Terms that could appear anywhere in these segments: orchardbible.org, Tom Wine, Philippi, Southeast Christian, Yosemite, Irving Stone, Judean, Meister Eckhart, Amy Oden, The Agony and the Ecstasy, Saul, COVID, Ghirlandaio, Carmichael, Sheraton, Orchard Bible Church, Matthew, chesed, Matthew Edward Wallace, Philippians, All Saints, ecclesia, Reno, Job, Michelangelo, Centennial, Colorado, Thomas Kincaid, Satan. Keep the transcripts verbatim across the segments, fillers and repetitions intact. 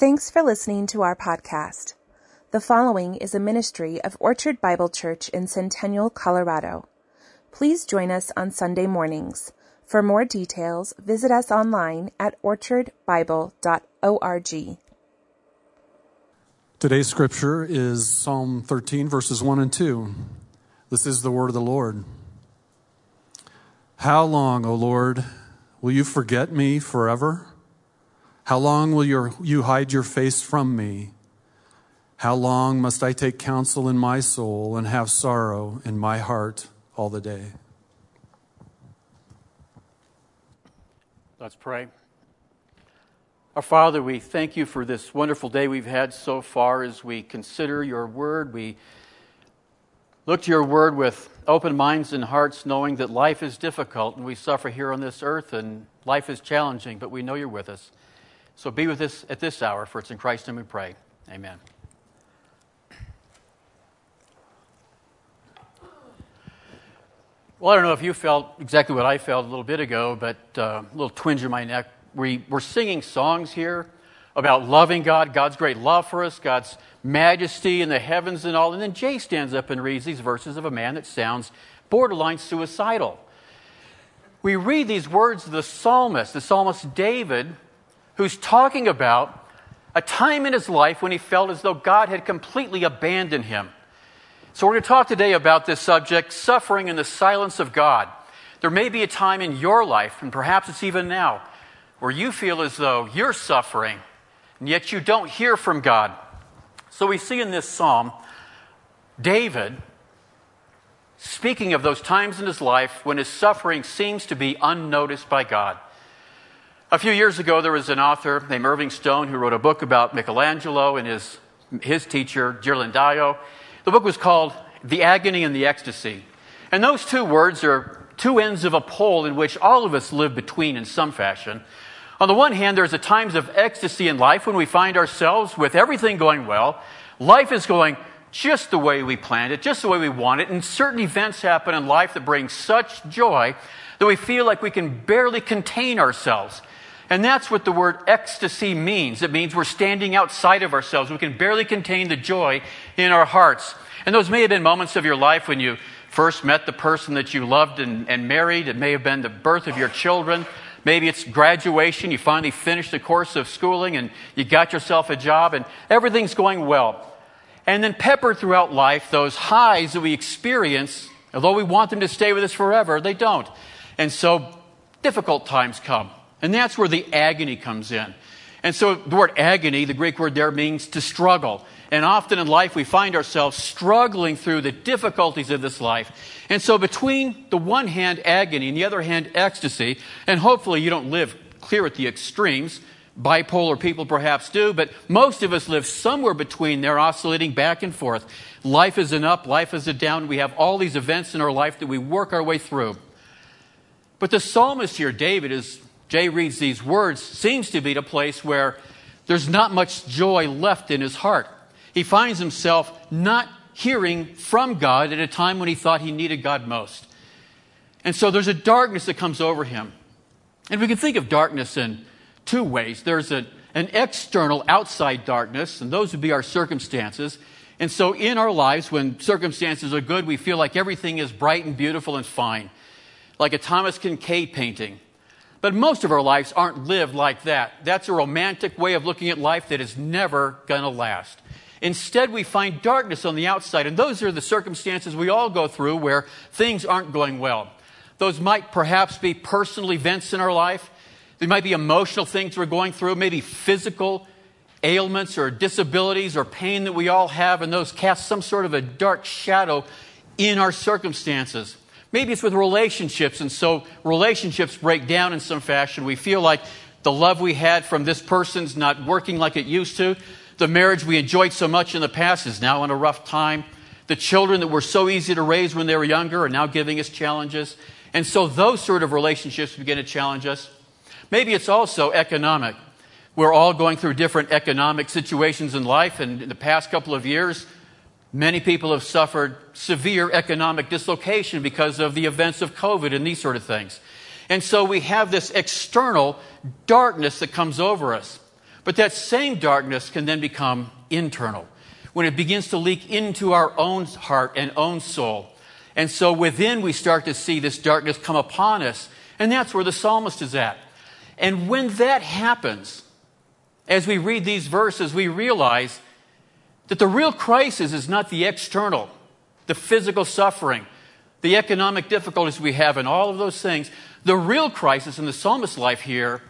Thanks for listening to our podcast. The following is a ministry of Orchard Bible Church in Centennial, Colorado. Please join us on Sunday mornings. For more details, visit us online at orchard bible dot org. Today's scripture is Psalm thirteen, verses one and two. This is the word of the Lord. How long, O Lord, will you forget me forever? How long will your, you hide your face from me? How long must I take counsel in my soul and have sorrow in my heart all the day? Let's pray. Our Father, we thank you for this wonderful day we've had so far as we consider your word. We look to your word with open minds and hearts, knowing that life is difficult and we suffer here on this earth and life is challenging, but we know you're with us. So be with us at this hour, for it's in Christ's name we pray. Amen. Well, I don't know if you felt exactly what I felt a little bit ago, but uh, a little twinge in my neck. We, we're singing songs here about loving God, God's great love for us, God's majesty in the heavens and all. And then Jay stands up and reads these verses of a man that sounds borderline suicidal. We read these words of the psalmist, the psalmist David, who's talking about a time in his life when he felt as though God had completely abandoned him. So we're going to talk today about this subject, suffering in the silence of God. There may be a time in your life, and perhaps it's even now, where you feel as though you're suffering, and yet you don't hear from God. So we see in this psalm, David speaking of those times in his life when his suffering seems to be unnoticed by God. A few years ago, there was an author named Irving Stone who wrote a book about Michelangelo and his, his teacher, Ghirlandaio. The book was called The Agony and the Ecstasy. And those two words are two ends of a pole in which all of us live between in some fashion. On the one hand, there's the times of ecstasy in life when we find ourselves with everything going well. Life is going just the way we planned it, just the way we want it. And certain events happen in life that bring such joy that we feel like we can barely contain ourselves. And that's what the word ecstasy means. It means we're standing outside of ourselves. We can barely contain the joy in our hearts. And those may have been moments of your life when you first met the person that you loved and, and married. It may have been the birth of your children. Maybe it's graduation. You finally finished the course of schooling and you got yourself a job and everything's going well. And then peppered throughout life, those highs that we experience, although we want them to stay with us forever, they don't. And so difficult times come. And that's where the agony comes in. And so the word agony, the Greek word there, means to struggle. And often in life we find ourselves struggling through the difficulties of this life. And so between the one hand agony and the other hand ecstasy, and hopefully you don't live clear at the extremes. Bipolar people perhaps do, but most of us live somewhere between there, oscillating back and forth. Life is an up, life is a down. We have all these events in our life that we work our way through. But the psalmist here, David, is... Jay reads these words, seems to be at a place where there's not much joy left in his heart. He finds himself not hearing from God at a time when he thought he needed God most. And so there's a darkness that comes over him. And we can think of darkness in two ways. There's a, an external, outside darkness, and those would be our circumstances. And so in our lives, when circumstances are good, we feel like everything is bright and beautiful and fine, like a Thomas Kincaid painting. But most of our lives aren't lived like that. That's a romantic way of looking at life that is never going to last. Instead, we find darkness on the outside, and those are the circumstances we all go through where things aren't going well. Those might perhaps be personal events in our life. They might be emotional things we're going through, maybe physical ailments or disabilities or pain that we all have, and those cast some sort of a dark shadow in our circumstances. Maybe it's with relationships, and so relationships break down in some fashion. We feel like the love we had from this person's not working like it used to. The marriage we enjoyed so much in the past is now in a rough time. The children that were so easy to raise when they were younger are now giving us challenges. And so those sort of relationships begin to challenge us. Maybe it's also economic. We're all going through different economic situations in life, and in the past couple of years, many people have suffered severe economic dislocation because of the events of COVID and these sort of things. And so we have this external darkness that comes over us. But that same darkness can then become internal, when it begins to leak into our own heart and own soul. And so within, we start to see this darkness come upon us, and that's where the psalmist is at. And when that happens, as we read these verses, we realize that the real crisis is not the external, the physical suffering, the economic difficulties we have, and all of those things. The real crisis in the psalmist's life here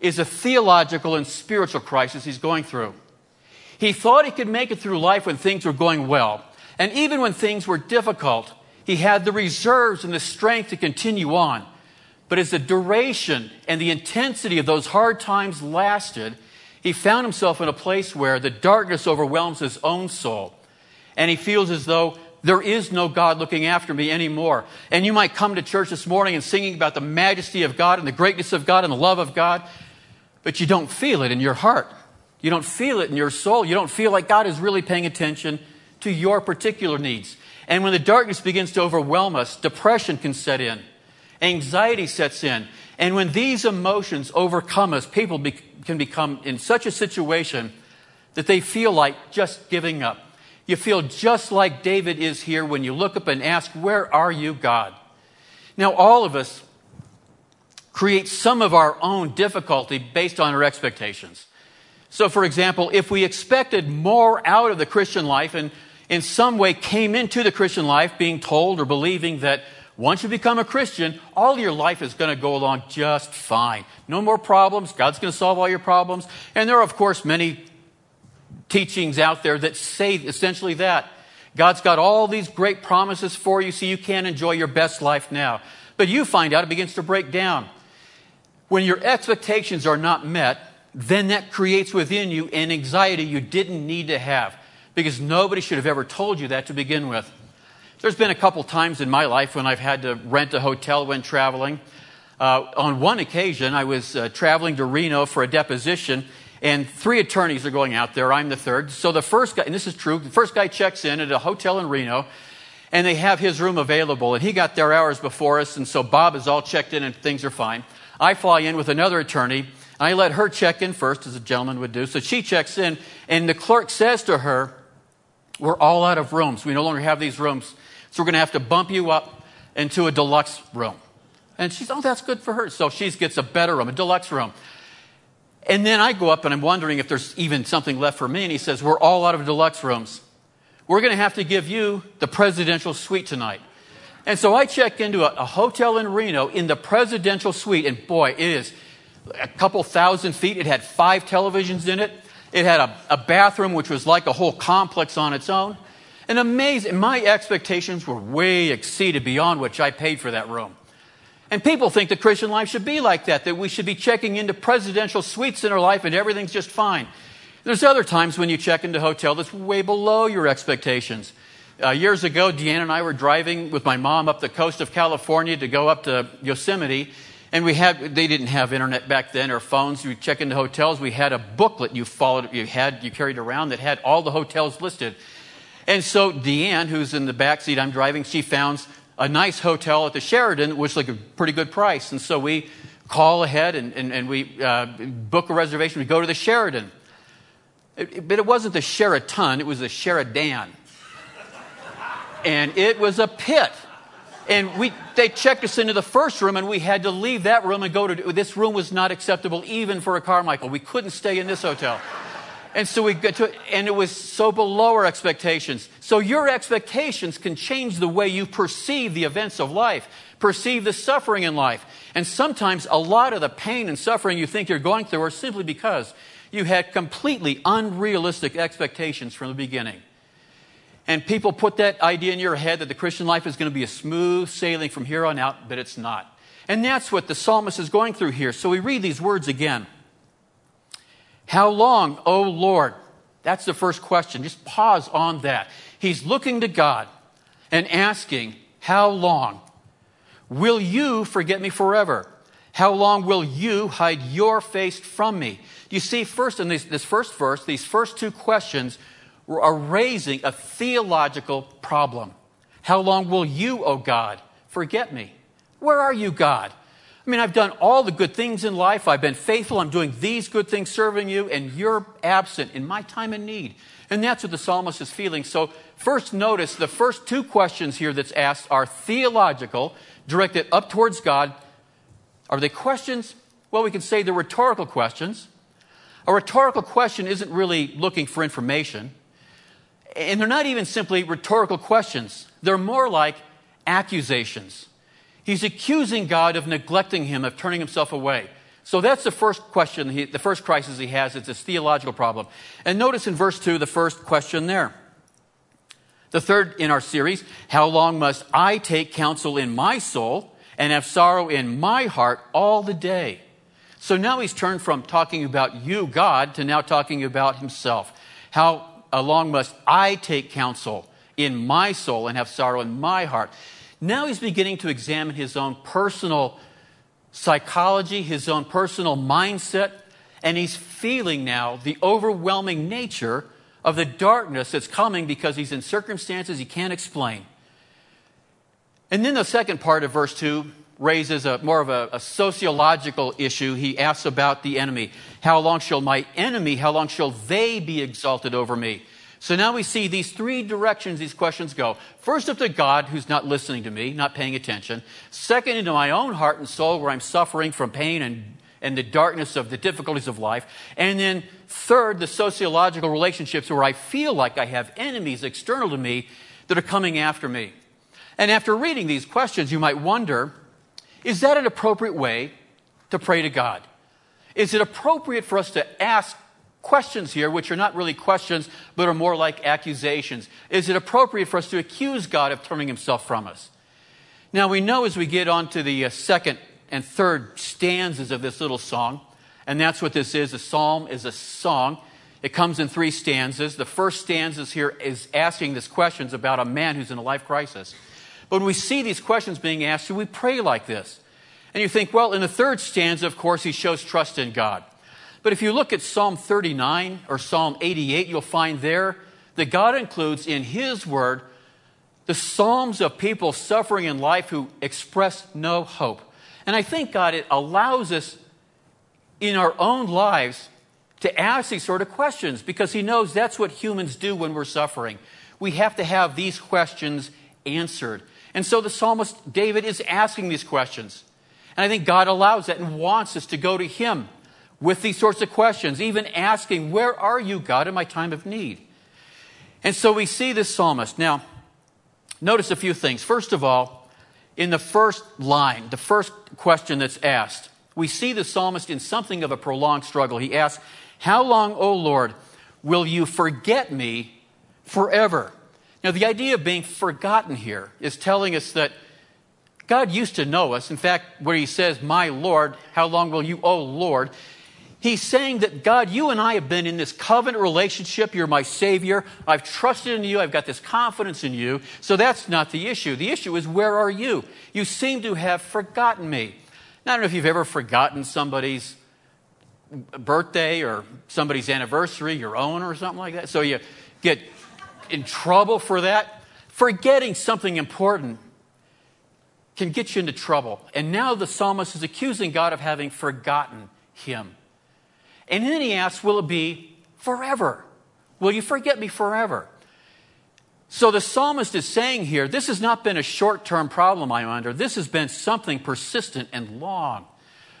is a theological and spiritual crisis he's going through. He thought he could make it through life when things were going well. And even when things were difficult, he had the reserves and the strength to continue on. But as the duration and the intensity of those hard times lasted, he found himself in a place where the darkness overwhelms his own soul. And he feels as though there is no God looking after me anymore. And you might come to church this morning and singing about the majesty of God and the greatness of God and the love of God, but you don't feel it in your heart. You don't feel it in your soul. You don't feel like God is really paying attention to your particular needs. And when the darkness begins to overwhelm us, depression can set in. Anxiety sets in. And when these emotions overcome us, people be- can become in such a situation that they feel like just giving up. You feel just like David is here when you look up and ask, "Where are you, God?" Now, all of us create some of our own difficulty based on our expectations. So, for example, if we expected more out of the Christian life and in some way came into the Christian life being told or believing that once you become a Christian, all your life is going to go along just fine. No more problems. God's going to solve all your problems. And there are, of course, many teachings out there that say essentially that. God's got all these great promises for you, so you can enjoy your best life now. But you find out it begins to break down. When your expectations are not met, then that creates within you an anxiety you didn't need to have, because nobody should have ever told you that to begin with. There's been a couple times in my life when I've had to rent a hotel when traveling. Uh, on one occasion, I was uh, traveling to Reno for a deposition, and three attorneys are going out there. I'm the third. So the first guy, and this is true, the first guy checks in at a hotel in Reno, and they have his room available, and he got there hours before us, and so Bob is all checked in and things are fine. I fly in with another attorney. I let her check in first, as a gentleman would do. So she checks in, and the clerk says to her, "We're all out of rooms. We no longer have these rooms, so we're going to have to bump you up into a deluxe room." And she's, "Oh, that's good for her." So she gets a better room, a deluxe room. And then I go up, and I'm wondering if there's even something left for me, and he says, "We're all out of deluxe rooms. We're going to have to give you the presidential suite tonight." And so I check into a, a hotel in Reno in the presidential suite, and boy, it is a couple thousand feet. It had five televisions in it. It had a, a bathroom, which was like a whole complex on its own. And amazing, my expectations were way exceeded beyond which I paid for that room. And people think the Christian life should be like that, that we should be checking into presidential suites in our life and everything's just fine. There's other times when you check into a hotel that's way below your expectations. Uh, years ago, Deanna and I were driving with my mom up the coast of California to go up to Yosemite. And we had, they didn't have internet back then or phones. You check into hotels. We had a booklet you followed, you had, you carried around that had all the hotels listed. And so Deanne, who's in the back seat, I'm driving, she found a nice hotel at the Sheraton, which was like a pretty good price. And so we call ahead and, and, and we uh, book a reservation. We go to the Sheraton. It, it, but it wasn't the Sheraton. It was the Sheridan. And it was a pit. And we, they checked us into the first room, and we had to leave that room and go to... This room was not acceptable even for a Carmichael. We couldn't stay in this hotel. And so we got to... And it was so below our expectations. So your expectations can change the way you perceive the events of life, perceive the suffering in life. And sometimes a lot of the pain and suffering you think you're going through are simply because you had completely unrealistic expectations from the beginning. And people put that idea in your head that the Christian life is going to be a smooth sailing from here on out, but it's not. And that's what the psalmist is going through here. So we read these words again. How long, O Lord? That's the first question. Just pause on that. He's looking to God and asking, how long? Will you forget me forever? How long will you hide your face from me? You see, first in this, this first verse, these first two questions are raising a theological problem. How long will you, O God, forget me? Where are you, God? I mean, I've done all the good things in life. I've been faithful. I'm doing these good things, serving you, and you're absent in my time of need. And that's what the psalmist is feeling. So first, notice the first two questions here that's asked are theological, directed up towards God. Are they questions? Well, we can say they're rhetorical questions. A rhetorical question isn't really looking for information. And they're not even simply rhetorical questions. They're more like accusations. He's accusing God of neglecting him, of turning himself away. So that's the first question, he, the first crisis he has. It's this theological problem. And notice in verse two, the first question there. The third in our series, how long must I take counsel in my soul and have sorrow in my heart all the day? So now he's turned from talking about you, God, to now talking about himself. How long must I take counsel in my soul and have sorrow in my heart? Now he's beginning to examine his own personal psychology, his own personal mindset, and he's feeling now the overwhelming nature of the darkness that's coming because he's in circumstances he can't explain. And then the second part of verse two raises a, more of a, a sociological issue. He asks about the enemy. How long shall my enemy, how long shall they be exalted over me? So now we see these three directions these questions go. First, up to God, who's not listening to me, not paying attention. Second, into my own heart and soul, where I'm suffering from pain and, and the darkness of the difficulties of life. And then third, the sociological relationships where I feel like I have enemies external to me that are coming after me. And after reading these questions, you might wonder, is that an appropriate way to pray to God? Is it appropriate for us to ask questions here, which are not really questions, but are more like accusations? Is it appropriate for us to accuse God of turning himself from us? Now, we know as we get on to the second and third stanzas of this little song, and that's what this is. A psalm is a song. It comes in three stanzas. The first stanzas here is asking these questions about a man who's in a life crisis. But when we see these questions being asked, do we pray like this? And you think, well, in the third stanza, of course, he shows trust in God. But if you look at Psalm thirty-nine or Psalm eighty-eight, you'll find there that God includes in his word the psalms of people suffering in life who express no hope. And I think God it allows us in our own lives to ask these sort of questions because he knows that's what humans do when we're suffering. We have to have these questions answered. And so the psalmist David is asking these questions. And I think God allows that and wants us to go to him with these sorts of questions, even asking, where are you, God, in my time of need? And so we see this psalmist. Now, notice a few things. First of all, in the first line, the first question that's asked, we see the psalmist in something of a prolonged struggle. He asks, how long, O Lord, will you forget me forever? Now, the idea of being forgotten here is telling us that God used to know us. In fact, where he says, my Lord, how long will you, O Lord? He's saying that, God, you and I have been in this covenant relationship. You're my Savior. I've trusted in you. I've got this confidence in you. So that's not the issue. The issue is, where are you? You seem to have forgotten me. Now, I don't know if you've ever forgotten somebody's birthday or somebody's anniversary, your own or something like that. So you get in trouble for that. Forgetting something important can get you into trouble. And now the psalmist is accusing God of having forgotten him. And then he asks, will it be forever? Will you forget me forever? So the psalmist is saying here, this has not been a short-term problem I'm under. This has been something persistent and long.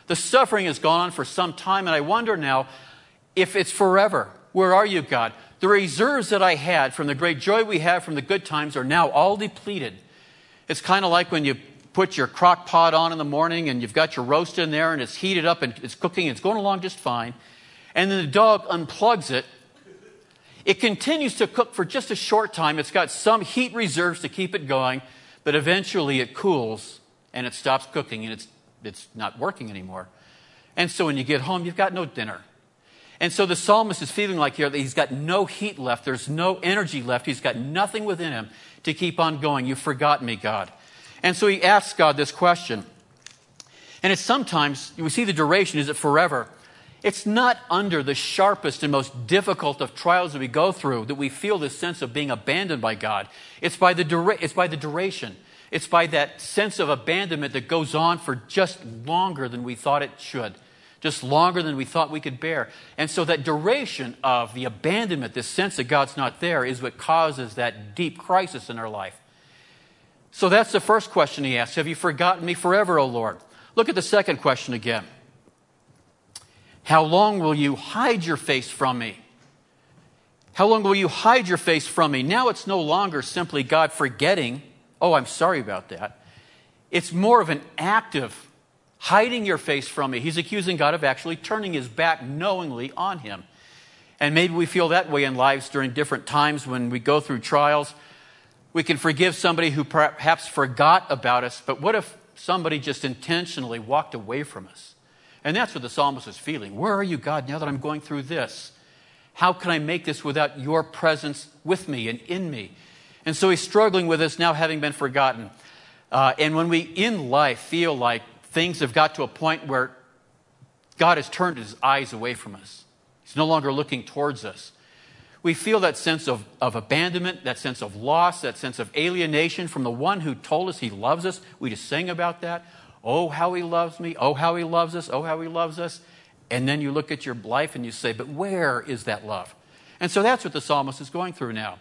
The suffering has gone on for some time, and I wonder now if it's forever. Where are you, God? The reserves that I had from the great joy we have from the good times are now all depleted. It's kind of like when you put your crock pot on in the morning and you've got your roast in there and it's heated up and it's cooking. It's going along just fine. And then the dog unplugs it. It continues to cook for just a short time. It's got some heat reserves to keep it going, but eventually it cools and it stops cooking and it's, it's not working anymore. And so when you get home, you've got no dinner. And so the psalmist is feeling like here that he's got no heat left. There's no energy left. He's got nothing within him to keep on going. You forgot me, God. And so he asks God this question. And it's sometimes, we see the duration, is it forever? It's not under the sharpest and most difficult of trials that we go through that we feel this sense of being abandoned by God. It's by the, dura- it's by the duration. It's by that sense of abandonment that goes on for just longer than we thought it should, just longer than we thought we could bear. And so that duration of the abandonment, this sense that God's not there, is what causes that deep crisis in our life. So that's the first question he asks. Have you forgotten me forever, O Lord? Look at the second question again. How long will you hide your face from me? How long will you hide your face from me? Now it's no longer simply God forgetting, oh, I'm sorry about that. It's more of an active hiding your face from me. He's accusing God of actually turning his back knowingly on him. And maybe we feel that way in lives during different times when we go through trials. We can forgive somebody who perhaps forgot about us, but what if somebody just intentionally walked away from us? And that's what the psalmist was feeling. Where are you, God, now that I'm going through this? How can I make this without your presence with me and in me? And so he's struggling with this now having been forgotten. Uh, and when we in life feel like things have got to a point where God has turned his eyes away from us, he's no longer looking towards us, we feel that sense of, of abandonment, that sense of loss, that sense of alienation from the one who told us he loves us. We just sang about that. Oh, how he loves me. Oh, how he loves us. Oh, how he loves us. And then you look at your life and you say, but where is that love? And so that's what the psalmist is going through now.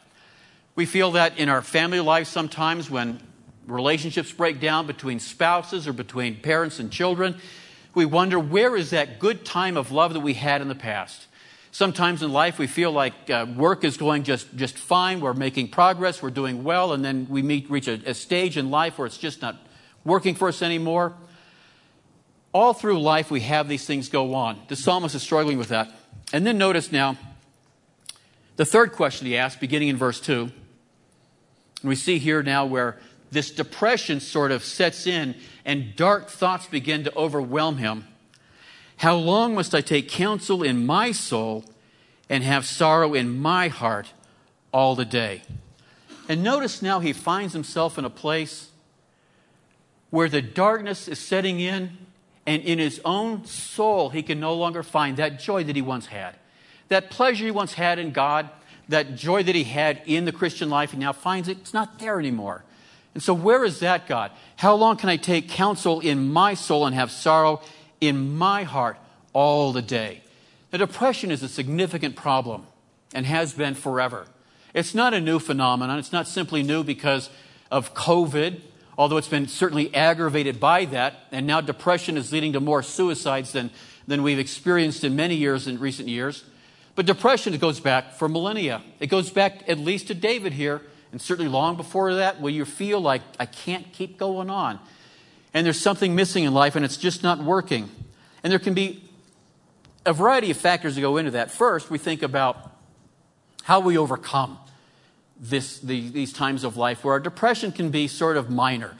We feel that in our family life sometimes when relationships break down between spouses or between parents and children, we wonder, where is that good time of love that we had in the past? Sometimes in life we feel like uh, work is going just, just fine, we're making progress, we're doing well, and then we meet, reach a, a stage in life where it's just not working for us anymore. All through life we have these things go on. The psalmist is struggling with that. And then notice now the third question he asks, beginning in verse two. And we see here now where this depression sort of sets in and dark thoughts begin to overwhelm him. How long must I take counsel in my soul and have sorrow in my heart all the day? And notice now he finds himself in a place where the darkness is setting in, and in his own soul he can no longer find that joy that he once had. That pleasure he once had in God, that joy that he had in the Christian life, he now finds it, it's not there anymore. And so where is that, God? How long can I take counsel in my soul and have sorrow in my heart all the day? The depression is a significant problem and has been forever. It's not a new phenomenon. It's not simply new because of COVID, although it's been certainly aggravated by that. And now depression is leading to more suicides than, than we've experienced in many years in recent years. But depression goes back for millennia. It goes back at least to David here, and certainly long before that, where you feel like, I can't keep going on. And there's something missing in life, and it's just not working. And there can be a variety of factors that go into that. First, we think about how we overcome this, the, these times of life where our depression can be sort of minor.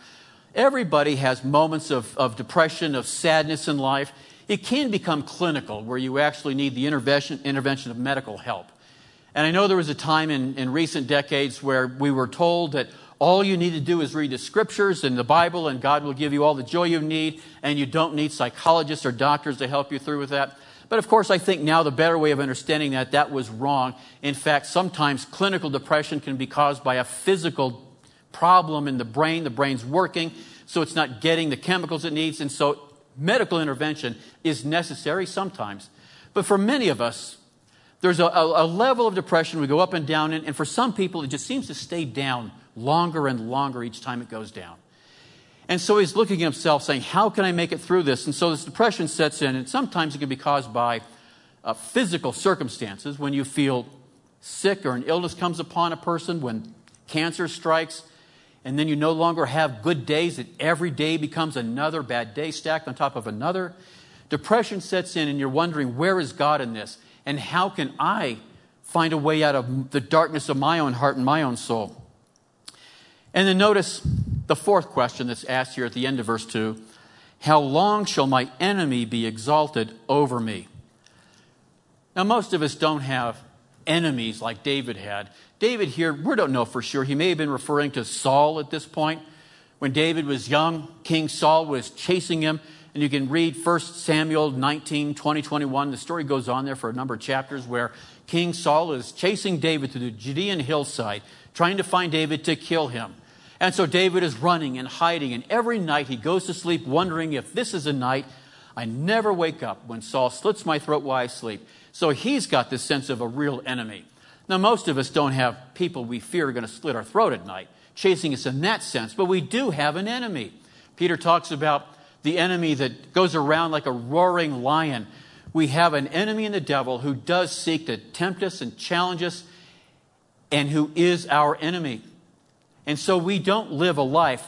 Everybody has moments of, of depression, of sadness in life. It can become clinical, where you actually need the intervention, intervention of medical help. And I know there was a time in, in recent decades where we were told that all you need to do is read the scriptures and the Bible, and God will give you all the joy you need, and you don't need psychologists or doctors to help you through with that. But of course, I think now the better way of understanding that, that was wrong. In fact, sometimes clinical depression can be caused by a physical problem in the brain. The brain's working, so it's not getting the chemicals it needs, and so medical intervention is necessary sometimes. But for many of us, there's a, a level of depression we go up and down in, and for some people, it just seems to stay down longer and longer each time it goes down. And so he's looking at himself saying, how can I make it through this? And so this depression sets in, and sometimes it can be caused by uh, physical circumstances when you feel sick or an illness comes upon a person, when cancer strikes, and then you no longer have good days, that every day becomes another bad day stacked on top of another. Depression sets in, and you're wondering, where is God in this? And how can I find a way out of the darkness of my own heart and my own soul? And then notice the fourth question that's asked here at the end of verse two. How long shall my enemy be exalted over me? Now, most of us don't have enemies like David had. David here, we don't know for sure. He may have been referring to Saul at this point. When David was young, King Saul was chasing him. And you can read First Samuel nineteen, twenty, twenty-one. The story goes on there for a number of chapters where King Saul is chasing David through the Judean hillside, trying to find David to kill him. And so David is running and hiding, and every night he goes to sleep wondering if this is a night I never wake up when Saul slits my throat while I sleep. So he's got this sense of a real enemy. Now, most of us don't have people we fear are going to slit our throat at night, chasing us in that sense, but we do have an enemy. Peter talks about the enemy that goes around like a roaring lion. We have an enemy in the devil who does seek to tempt us and challenge us, and who is our enemy. And so we don't live a life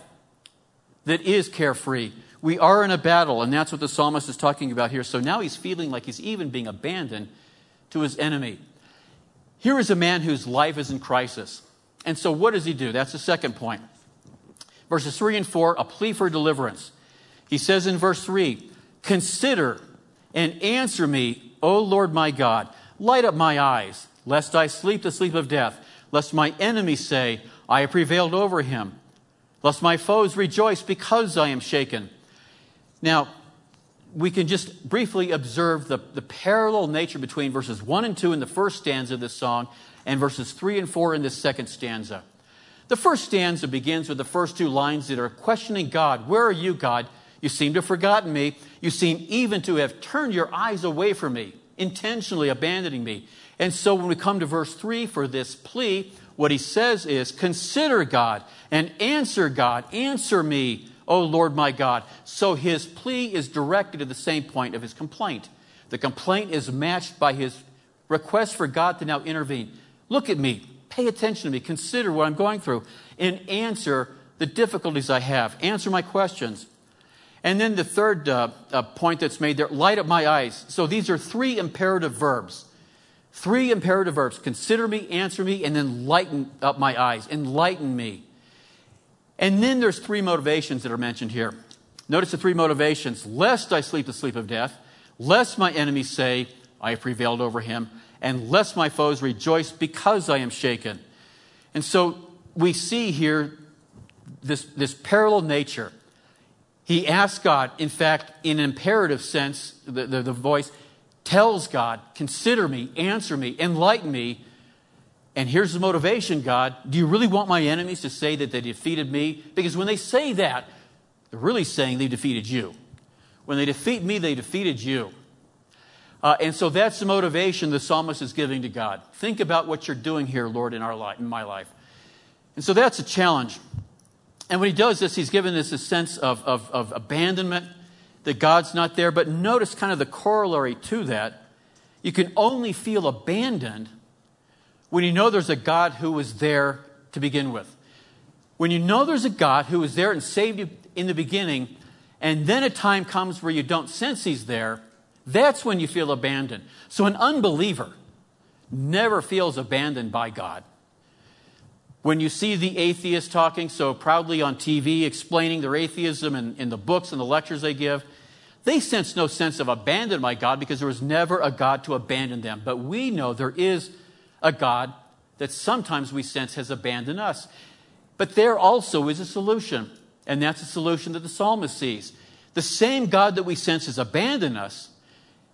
that is carefree. We are in a battle, and that's what the psalmist is talking about here. So now he's feeling like he's even being abandoned to his enemy. Here is a man whose life is in crisis. And so what does he do? That's the second point. Verses three and four, a plea for deliverance. He says in verse three, "Consider and answer me, O Lord my God. Light up my eyes, lest I sleep the sleep of death, lest my enemies say, I have prevailed over him, lest my foes rejoice because I am shaken." Now, we can just briefly observe the, the parallel nature between verses one and two in the first stanza of this song and verses three and four in this second stanza. The first stanza begins with the first two lines that are questioning God. Where are you, God? You seem to have forgotten me. You seem even to have turned your eyes away from me, intentionally abandoning me. And so when we come to verse three for this plea, what he says is, "Consider God and answer God. Answer me, O Lord my God." So his plea is directed to the same point of his complaint. The complaint is matched by his request for God to now intervene. Look at me. Pay attention to me. Consider what I'm going through. And answer the difficulties I have. Answer my questions. And then the third uh, uh, point that's made there, light up my eyes. So these are three imperative verbs. Three imperative verbs. Consider me, answer me, and then lighten up my eyes. Enlighten me. And then there's three motivations that are mentioned here. Notice the three motivations. Lest I sleep the sleep of death. Lest my enemies say, I have prevailed over him. And lest my foes rejoice because I am shaken. And so we see here this, this parallel nature. He asks God, in fact, in an imperative sense, the, the, the voice tells God, consider me, answer me, enlighten me. And here's the motivation, God. Do you really want my enemies to say that they defeated me? Because when they say that, they're really saying they defeated you. When they defeat me, they defeated you. Uh, and so that's the motivation the psalmist is giving to God. Think about what you're doing here, Lord, in our life, in my life. And so that's a challenge. And when he does this, he's given us a sense of, of, of abandonment, that God's not there. But notice kind of the corollary to that. You can only feel abandoned when you know there's a God who was there to begin with. When you know there's a God who was there and saved you in the beginning, and then a time comes where you don't sense he's there, that's when you feel abandoned. So an unbeliever never feels abandoned by God. When you see the atheist talking so proudly on T V, explaining their atheism in, in the books and the lectures they give, they sense no sense of abandoned by God because there was never a God to abandon them. But we know there is a God that sometimes we sense has abandoned us. But there also is a solution, and that's a solution that the psalmist sees. The same God that we sense has abandoned us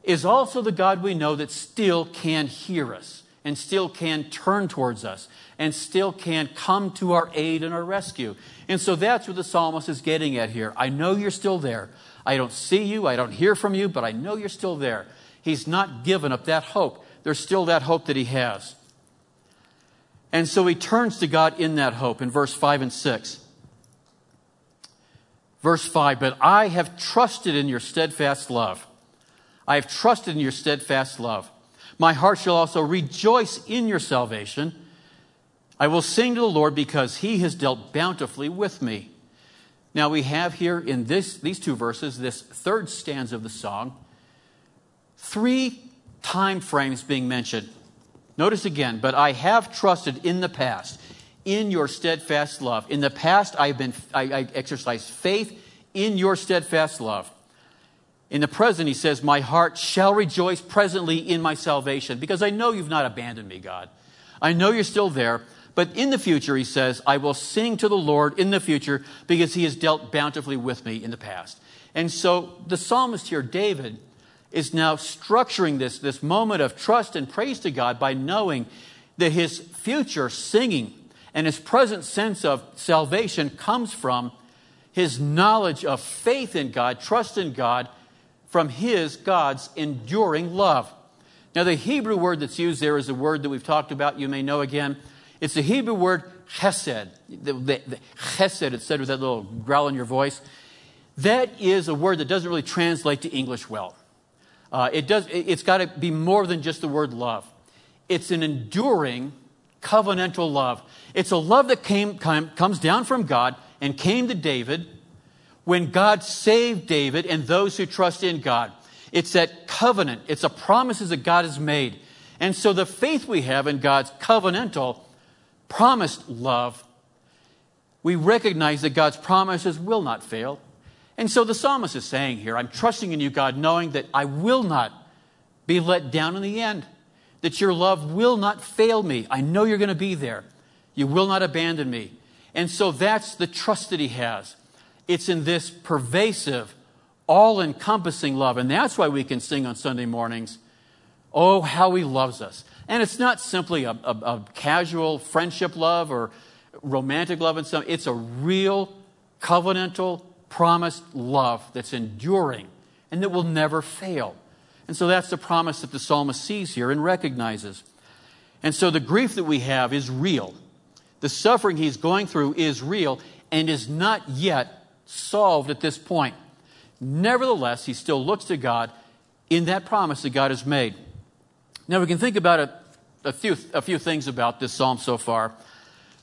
is also the God we know that still can hear us, and still can turn towards us, and still can come to our aid and our rescue. And so that's what the psalmist is getting at here. I know you're still there. I don't see you. I don't hear from you, but I know you're still there. He's not given up that hope. There's still that hope that he has. And so he turns to God in that hope in verse five and six. Verse five, "But I have trusted in your steadfast love. I have trusted in your steadfast love. My heart shall also rejoice in your salvation. I will sing to the Lord because he has dealt bountifully with me." Now we have here in this, these two verses, this third stanza of the song, three time frames being mentioned. Notice again, "But I have trusted in the past, in your steadfast love." In the past, I've been, I, I exercised faith in your steadfast love. In the present, he says, "My heart shall rejoice presently in my salvation, because I know you've not abandoned me, God. I know you're still there." But in the future, he says, "I will sing to the Lord in the future, because he has dealt bountifully with me in the past." And so the psalmist here, David, is now structuring this, this moment of trust and praise to God by knowing that his future singing and his present sense of salvation comes from his knowledge of faith in God, trust in God, from his, God's, enduring love. Now, the Hebrew word that's used there is a word that we've talked about, you may know again. It's the Hebrew word chesed. The, the, the chesed, it's said with that little growl in your voice. That is a word that doesn't really translate to English well. Uh, it does, it, it's got to be more than just the word love. It's an enduring, covenantal love. It's a love that came, come, comes down from God and came to David when God saved David and those who trust in God. It's that covenant. It's the promises that God has made. And so the faith we have in God's covenantal, promised love, we recognize that God's promises will not fail. And so the psalmist is saying here, I'm trusting in you, God, knowing that I will not be let down in the end, that your love will not fail me. I know you're going to be there. You will not abandon me. And so that's the trust that he has. It's in this pervasive, all-encompassing love. And that's why we can sing on Sunday mornings, oh, how he loves us. And it's not simply a, a, a casual friendship love or romantic love. And some, it's a real covenantal, promised love that's enduring and that will never fail. And so that's the promise that the psalmist sees here and recognizes. And so the grief that we have is real. The suffering he's going through is real and is not yet solved at this point. Nevertheless, he still looks to God in that promise that God has made. Now, we can think about a, a, few, a few things about this psalm so far.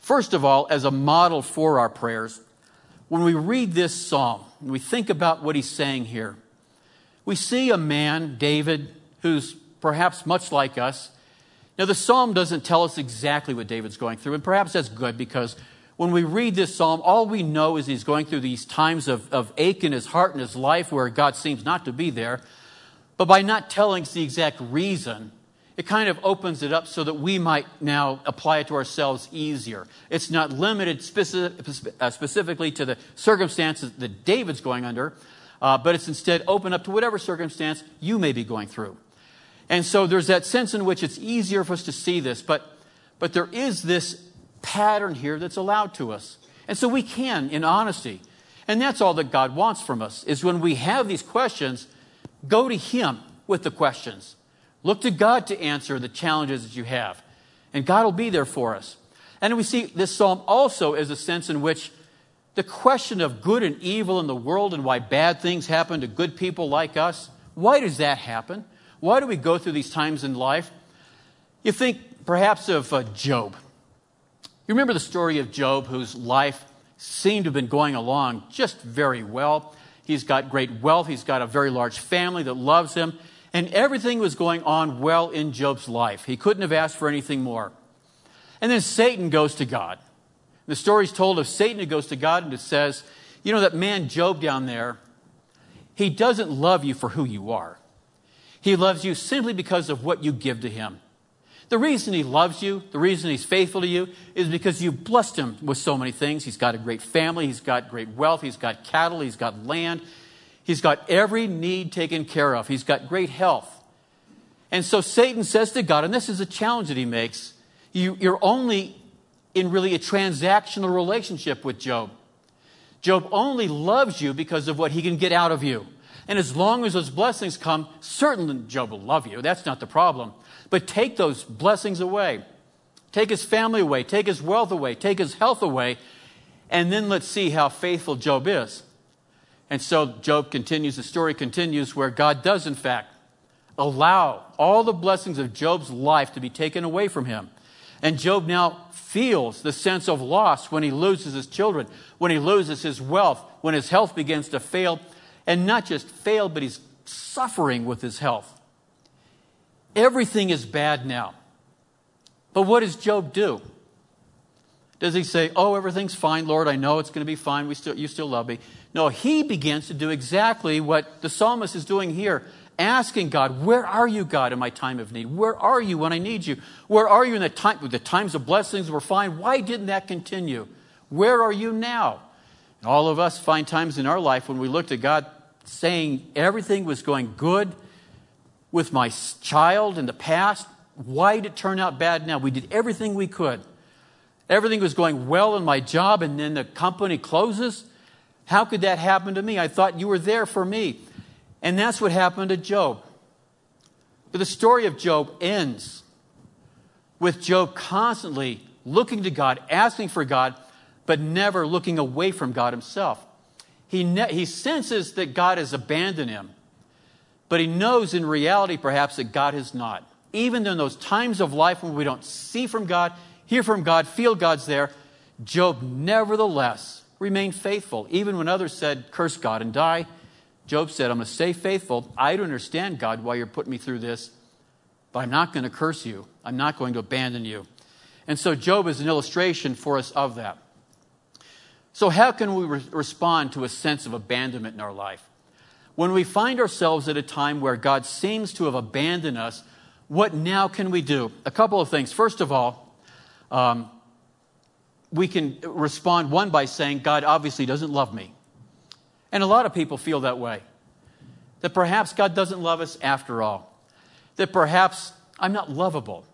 First of all, as a model for our prayers, when we read this psalm, we think about what he's saying here. We see a man, David, who's perhaps much like us. Now, the psalm doesn't tell us exactly what David's going through, and perhaps that's good, because when we read this psalm, all we know is he's going through these times of, of ache in his heart and his life where God seems not to be there. But by not telling us the exact reason, it kind of opens it up so that we might now apply it to ourselves easier. It's not limited speci- uh, specifically to the circumstances that David's going under, Uh, but it's instead open up to whatever circumstance you may be going through. And so there's that sense in which it's easier for us to see this, but but there is this pattern here that's allowed to us. And so we can, in honesty, and that's all that God wants from us, is when we have these questions, go to him with the questions. Look to God to answer the challenges that you have, and God will be there for us. And we see this psalm also as a sense in which the question of good and evil in the world and why bad things happen to good people like us, why does that happen? Why do we go through these times in life? You think perhaps of uh, Job. You remember the story of Job, whose life seemed to have been going along just very well. He's got great wealth. He's got a very large family that loves him. And everything was going on well in Job's life. He couldn't have asked for anything more. And then Satan goes to God. The story's told of Satan who goes to God and says, you know, that man Job down there, he doesn't love you for who you are. He loves you simply because of what you give to him. The reason he loves you, the reason he's faithful to you, is because you blessed him with so many things. He's got a great family. He's got great wealth. He's got cattle. He's got land. He's got every need taken care of. He's got great health. And so Satan says to God, and this is a challenge that he makes, you, you're only in really a transactional relationship with Job. Job only loves you because of what he can get out of you. And as long as those blessings come, certainly Job will love you. That's not the problem. But take those blessings away. Take his family away. Take his wealth away. Take his health away. And then let's see how faithful Job is. And so Job continues, the story continues, where God does, in fact, allow all the blessings of Job's life to be taken away from him. And Job now feels the sense of loss when he loses his children, when he loses his wealth, when his health begins to fail. And not just fail, but he's suffering with his health. Everything is bad now. But what does Job do? Does he say, oh, everything's fine, Lord, I know it's going to be fine, we still, you still love me? No, he begins to do exactly what the psalmist is doing here, asking God, where are you, God, in my time of need? Where are you when I need you? Where are you in the time, the times of blessings were fine? Why didn't that continue? Where are you now? And all of us find times in our life when we look to God saying everything was going good with my child in the past. Why did it turn out bad now? We did everything we could. Everything was going well in my job, and then the company closes. How could that happen to me? I thought you were there for me. And that's what happened to Job. But the story of Job ends with Job constantly looking to God, asking for God, but never looking away from God himself. He, ne- he senses that God has abandoned him, but he knows in reality perhaps that God has not. Even in those times of life when we don't see from God, hear from God, feel God's there, Job nevertheless remained faithful. Even when others said, curse God and die, Job said, I'm going to stay faithful. I don't understand, God, why you're putting me through this, but I'm not going to curse you. I'm not going to abandon you. And so Job is an illustration for us of that. So how can we re- respond to a sense of abandonment in our life? When we find ourselves at a time where God seems to have abandoned us, what now can we do? A couple of things. First of all, um, we can respond, one, by saying, God obviously doesn't love me. And a lot of people feel that way, that perhaps God doesn't love us after all, that perhaps I'm not lovable.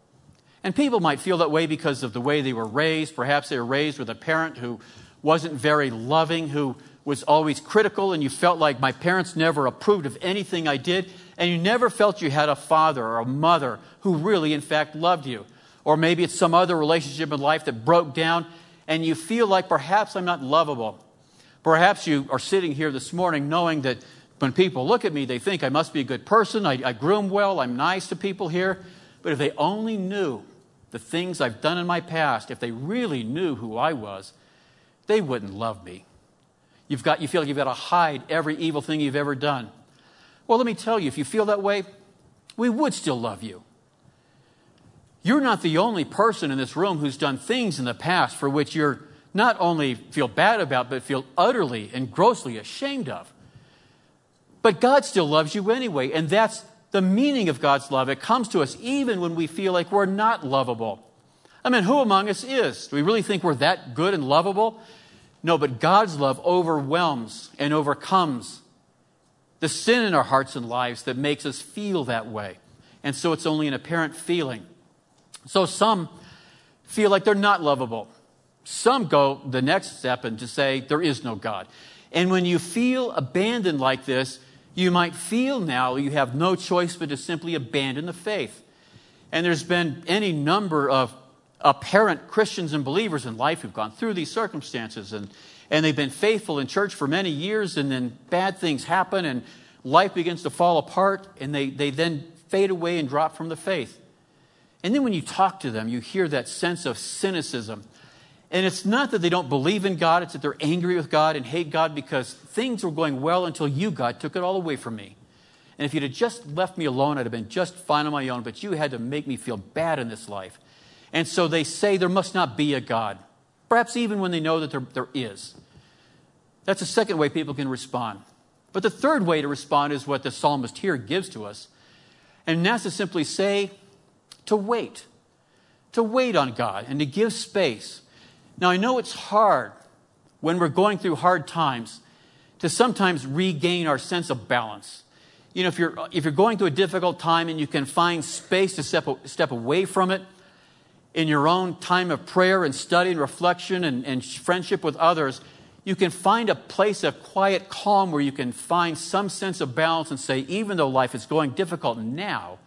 And people might feel that way because of the way they were raised. Perhaps they were raised with a parent who wasn't very loving, who was always critical, and you felt like my parents never approved of anything I did, and you never felt you had a father or a mother who really, in fact, loved you. Or maybe it's some other relationship in life that broke down, and you feel like perhaps I'm not lovable. Perhaps you are sitting here this morning knowing that when people look at me, they think I must be a good person, I, I groom well, I'm nice to people here. But if they only knew the things I've done in my past, if they really knew who I was, they wouldn't love me. You've got, you feel like you've got to hide every evil thing you've ever done. Well, let me tell you, if you feel that way, we would still love you. You're not the only person in this room who's done things in the past for which you're not only feel bad about, but feel utterly and grossly ashamed of. But God still loves you anyway, and that's the meaning of God's love. It comes to us even when we feel like we're not lovable. I mean, who among us is? Do we really think we're that good and lovable? No, but God's love overwhelms and overcomes the sin in our hearts and lives that makes us feel that way. And so it's only an apparent feeling. So some feel like they're not lovable. Some go the next step and just say, there is no God. And when you feel abandoned like this, you might feel now you have no choice but to simply abandon the faith. And there's been any number of apparent Christians and believers in life who've gone through these circumstances, and, and they've been faithful in church for many years, and then bad things happen and life begins to fall apart, and they, they then fade away and drop from the faith. And then when you talk to them, you hear that sense of cynicism. And it's not that they don't believe in God, it's that they're angry with God and hate God because things were going well until you, God, took it all away from me. And if you'd have just left me alone, I'd have been just fine on my own, but you had to make me feel bad in this life. And so they say there must not be a God, perhaps even when they know that there, there is. That's the second way people can respond. But the third way to respond is what the psalmist here gives to us. And that's to simply say, to wait, to wait on God and to give space. Now, I know it's hard when we're going through hard times to sometimes regain our sense of balance. You know, if you're, if you're going through a difficult time and you can find space to step, step away from it, in your own time of prayer and study and reflection and, and friendship with others, you can find a place of quiet calm where you can find some sense of balance and say, even though life is going difficult now,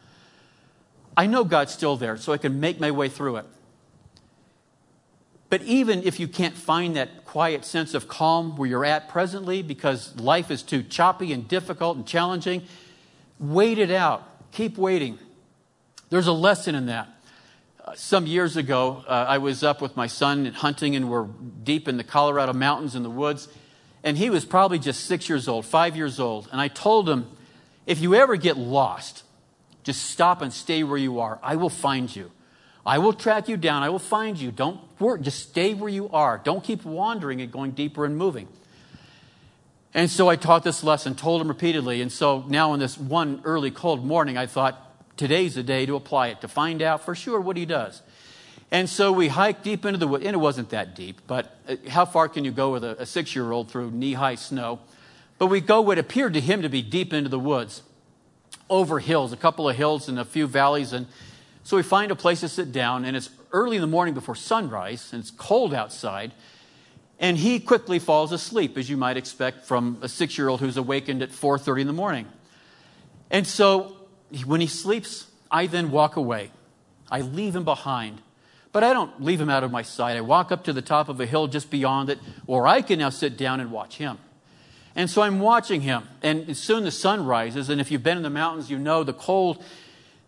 I know God's still there, so I can make my way through it. But even if you can't find that quiet sense of calm where you're at presently because life is too choppy and difficult and challenging, wait it out. Keep waiting. There's a lesson in that. Some years ago, uh, I was up with my son and hunting, and we're deep in the Colorado mountains in the woods, and he was probably just six years old, five years old, and I told him, if you ever get lost, just stop and stay where you are. I will find you. I will track you down. I will find you. Don't worry. Just stay where you are. Don't keep wandering and going deeper and moving. And so I taught this lesson, told him repeatedly, and so now on this one early cold morning, I thought, today's the day to apply it, to find out for sure what he does. And so we hiked deep into the woods, and it wasn't that deep, but how far can you go with a, a six-year-old through knee-high snow? But we go what appeared to him to be deep into the woods, over hills, a couple of hills and a few valleys, and So we find a place to sit down, and it's early in the morning before sunrise, and it's cold outside, and he quickly falls asleep, as you might expect from a six-year-old who's awakened at four thirty in the morning. And so when he sleeps, I then walk away. I leave him behind. But I don't leave him out of my sight. I walk up to the top of a hill just beyond it, or I can now sit down and watch him. And so I'm watching him, and soon the sun rises. And if you've been in the mountains, you know the cold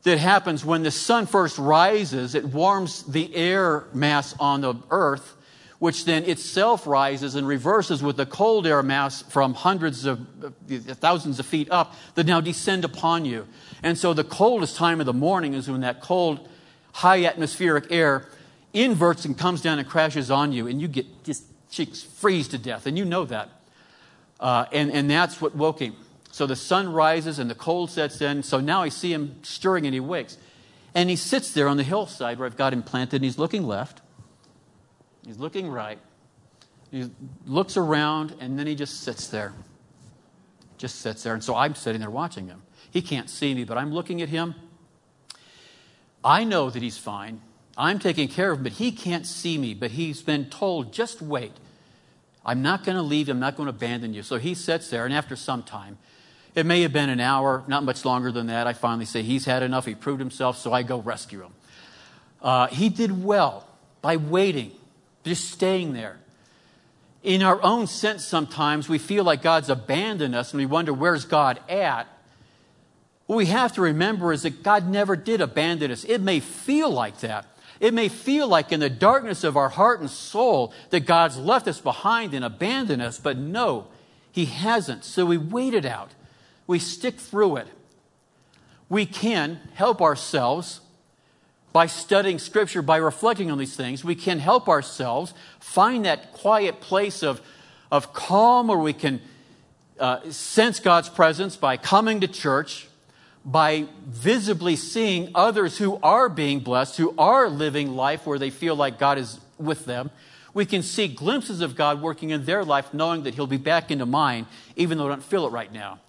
that happens when the sun first rises. It warms the air mass on the earth, which then itself rises and reverses with the cold air mass from hundreds of thousands of feet up that now descend upon you. And so the coldest time of the morning is when that cold, high atmospheric air inverts and comes down and crashes on you, and you get just cheeks freeze to death, and you know that. Uh, and, and that's what woke him. So the sun rises and the cold sets in. So now I see him stirring, and he wakes. And he sits there on the hillside where I've got him planted, and he's looking left. He's looking right. He looks around, and then he just sits there. Just sits there. And so I'm sitting there watching him. He can't see me, but I'm looking at him. I know that he's fine. I'm taking care of him, but he can't see me. But he's been told, just wait. I'm not going to leave you. I'm not going to abandon you. So he sits there, and after some time, it may have been an hour, not much longer than that, I finally say, he's had enough. He proved himself, so I go rescue him. Uh, he did well by waiting, just staying there. In our own sense, sometimes we feel like God's abandoned us, and we wonder, where's God at? What we have to remember is that God never did abandon us. It may feel like that. It may feel like in the darkness of our heart and soul that God's left us behind and abandoned us, but no, he hasn't. So we wait it out. We stick through it. We can help ourselves by studying Scripture, by reflecting on these things. We can help ourselves find that quiet place of, of calm where we can uh, sense God's presence by coming to church, by visibly seeing others who are being blessed, who are living life where they feel like God is with them. We can see glimpses of God working in their life, knowing that he'll be back into mine, even though I don't feel it right now.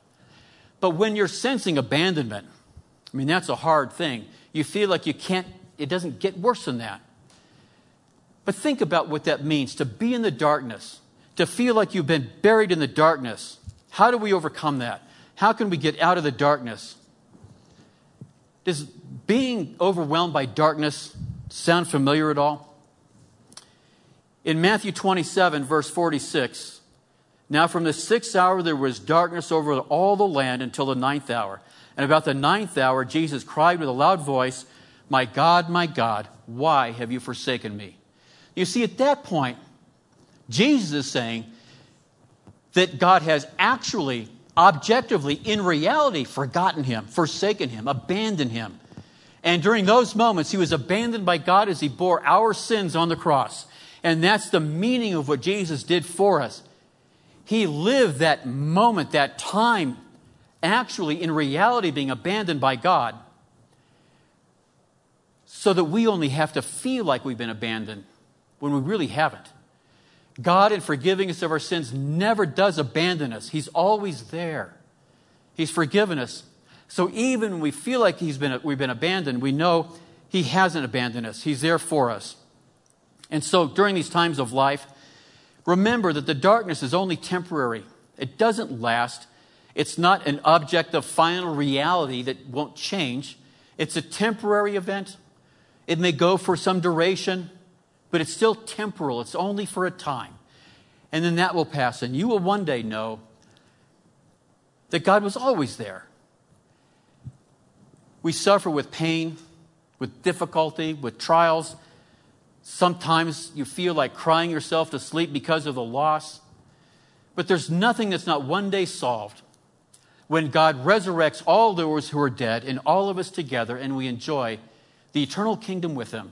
But when you're sensing abandonment, I mean, that's a hard thing. You feel like you can't, it doesn't get worse than that. But think about what that means, to be in the darkness, to feel like you've been buried in the darkness. How do we overcome that? How can we get out of the darkness? Does being overwhelmed by darkness sound familiar at all? In Matthew twenty-seven, verse forty-six, now from the sixth hour there was darkness over all the land until the ninth hour. And about the ninth hour, Jesus cried with a loud voice, "My God, my God, why have you forsaken me?" You see, at that point, Jesus is saying that God has actually objectively, in reality, forgotten him, forsaken him, abandoned him. And during those moments, he was abandoned by God as he bore our sins on the cross. And that's the meaning of what Jesus did for us. He lived that moment, that time, actually, in reality, being abandoned by God, so that we only have to feel like we've been abandoned when we really haven't. God, in forgiving us of our sins, never does abandon us. He's always there. He's forgiven us. So even when we feel like he's been, we've been abandoned, we know he hasn't abandoned us. He's there for us. And so during these times of life, remember that the darkness is only temporary. It doesn't last. It's not an object of final reality that won't change. It's a temporary event. It may go for some duration, but it's still temporal. It's only for a time. And then that will pass. And you will one day know that God was always there. We suffer with pain, with difficulty, with trials. Sometimes you feel like crying yourself to sleep because of the loss. But there's nothing that's not one day solved when God resurrects all those who are dead and all of us together, and we enjoy the eternal kingdom with him.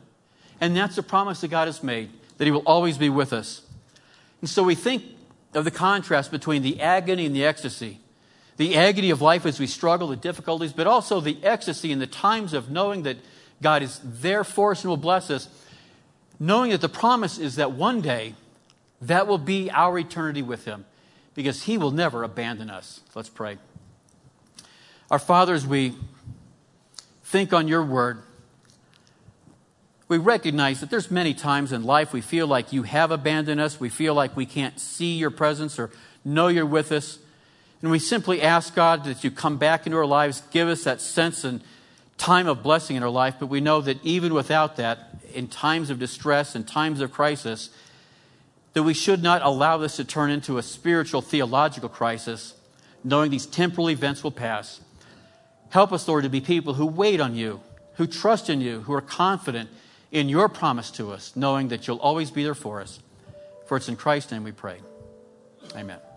And that's the promise that God has made, that he will always be with us. And so we think of the contrast between the agony and the ecstasy. The agony of life as we struggle, the difficulties, but also the ecstasy in the times of knowing that God is there for us and will bless us, knowing that the promise is that one day that will be our eternity with him, because he will never abandon us. Let's pray. Our Father, as we think on your word, We recognize that there's many times in life we feel like you have abandoned us. We feel like we can't see your presence or know you're with us. And we simply ask God that you come back into our lives, give us that sense and time of blessing in our life. But we know that even without that, in times of distress and times of crisis, that we should not allow this to turn into a spiritual theological crisis, knowing these temporal events will pass. Help us, Lord, to be people who wait on you, who trust in you, who are confident in your promise to us, knowing that you'll always be there for us. For it's in Christ's name we pray. Amen.